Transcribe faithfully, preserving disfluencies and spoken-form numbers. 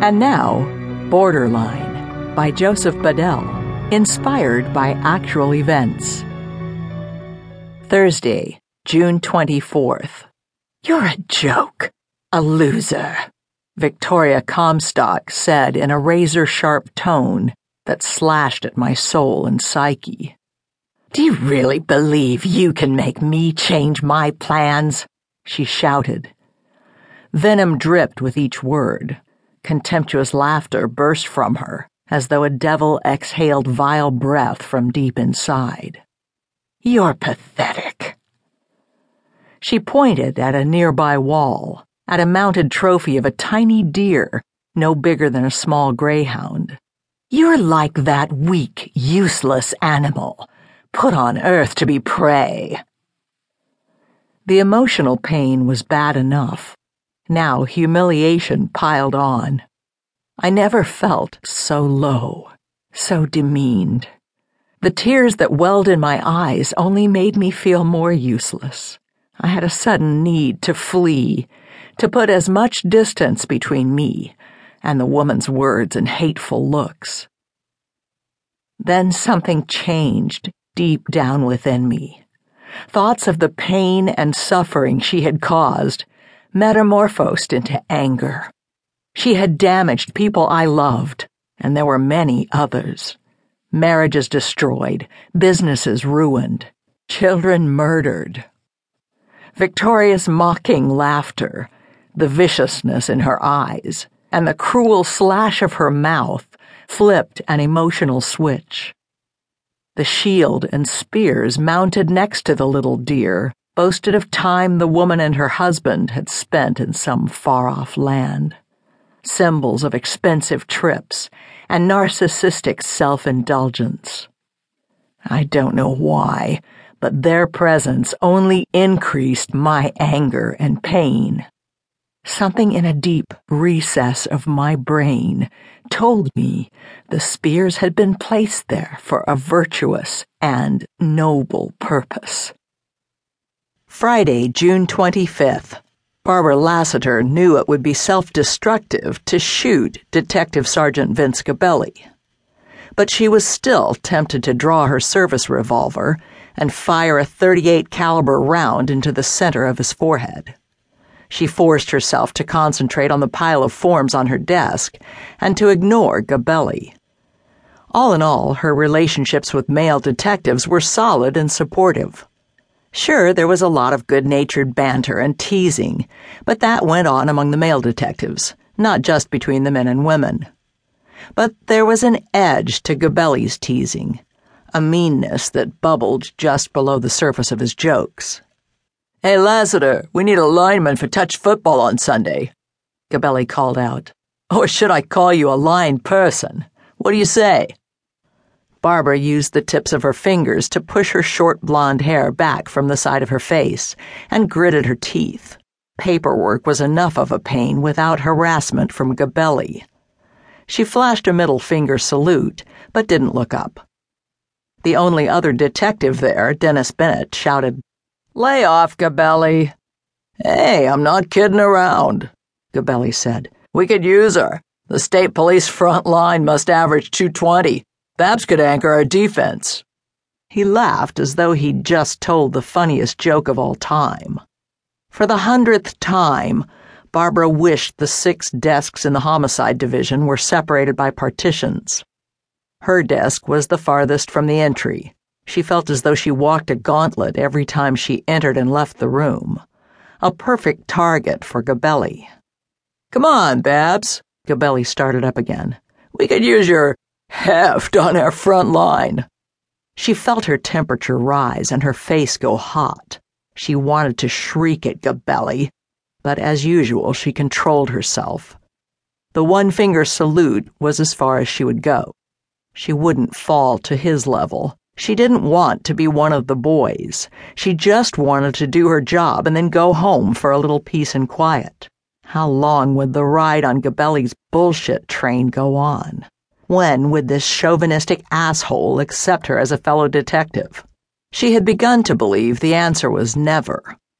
And now, Borderline by Joseph Badal, inspired by actual events. Thursday, June twenty-fourth. "You're a joke, a loser," Victoria Comstock said in a razor-sharp tone that slashed at my soul and psyche. "Do you really believe you can make me change my plans?" she shouted. Venom dripped with each word. Contemptuous laughter burst from her, as though a devil exhaled vile breath from deep inside. "You're pathetic." She pointed at a nearby wall, at a mounted trophy of a tiny deer, no bigger than a small greyhound. "You're like that weak, useless animal, put on earth to be prey." The emotional pain was bad enough. Now humiliation piled on. I never felt so low, so demeaned. The tears that welled in my eyes only made me feel more useless. I had a sudden need to flee, to put as much distance between me and the woman's words and hateful looks. Then something changed deep down within me. Thoughts of the pain and suffering she had caused metamorphosed into anger. She had damaged people I loved, and there were many others. Marriages destroyed, businesses ruined, children murdered. Victoria's mocking laughter, the viciousness in her eyes, and the cruel slash of her mouth flipped an emotional switch. The shield and spears mounted next to the little deer boasted of time the woman and her husband had spent in some far-off land, symbols of expensive trips and narcissistic self-indulgence. I don't know why, but their presence only increased my anger and pain. Something in a deep recess of my brain told me the spears had been placed there for a virtuous and noble purpose. Friday, June twenty-fifth. Barbara Lassiter knew it would be self-destructive to shoot Detective Sergeant Vince Gabelli, but she was still tempted to draw her service revolver and fire a thirty-eight caliber round into the center of his forehead. She forced herself to concentrate on the pile of forms on her desk and to ignore Gabelli. All in all, her relationships with male detectives were solid and supportive. Sure, there was a lot of good-natured banter and teasing, but that went on among the male detectives, not just between the men and women. But there was an edge to Gabelli's teasing, a meanness that bubbled just below the surface of his jokes. "Hey, Lassiter, we need a lineman for touch football on Sunday," Gabelli called out. "Or should I call you a line person? What do you say?" Barbara used the tips of her fingers to push her short blonde hair back from the side of her face and gritted her teeth. Paperwork was enough of a pain without harassment from Gabelli. She flashed a middle finger salute, but didn't look up. The only other detective there, Dennis Bennett, shouted, "Lay off, Gabelli." "Hey, I'm not kidding around," Gabelli said. "We could use her. The state police front line must average two twenty. Babs could anchor our defense." He laughed as though he'd just told the funniest joke of all time. For the hundredth time, Barbara wished the six desks in the homicide division were separated by partitions. Her desk was the farthest from the entry. She felt as though she walked a gauntlet every time she entered and left the room. A perfect target for Gabelli. "Come on, Babs," Gabelli started up again. "We could use your heft on our front line." She felt her temperature rise and her face go hot. She wanted to shriek at Gabelli, but as usual, she controlled herself. The one-finger salute was as far as she would go. She wouldn't fall to his level. She didn't want to be one of the boys. She just wanted to do her job and then go home for a little peace and quiet. How long would the ride on Gabelli's bullshit train go on? When would this chauvinistic asshole accept her as a fellow detective? She had begun to believe the answer was never.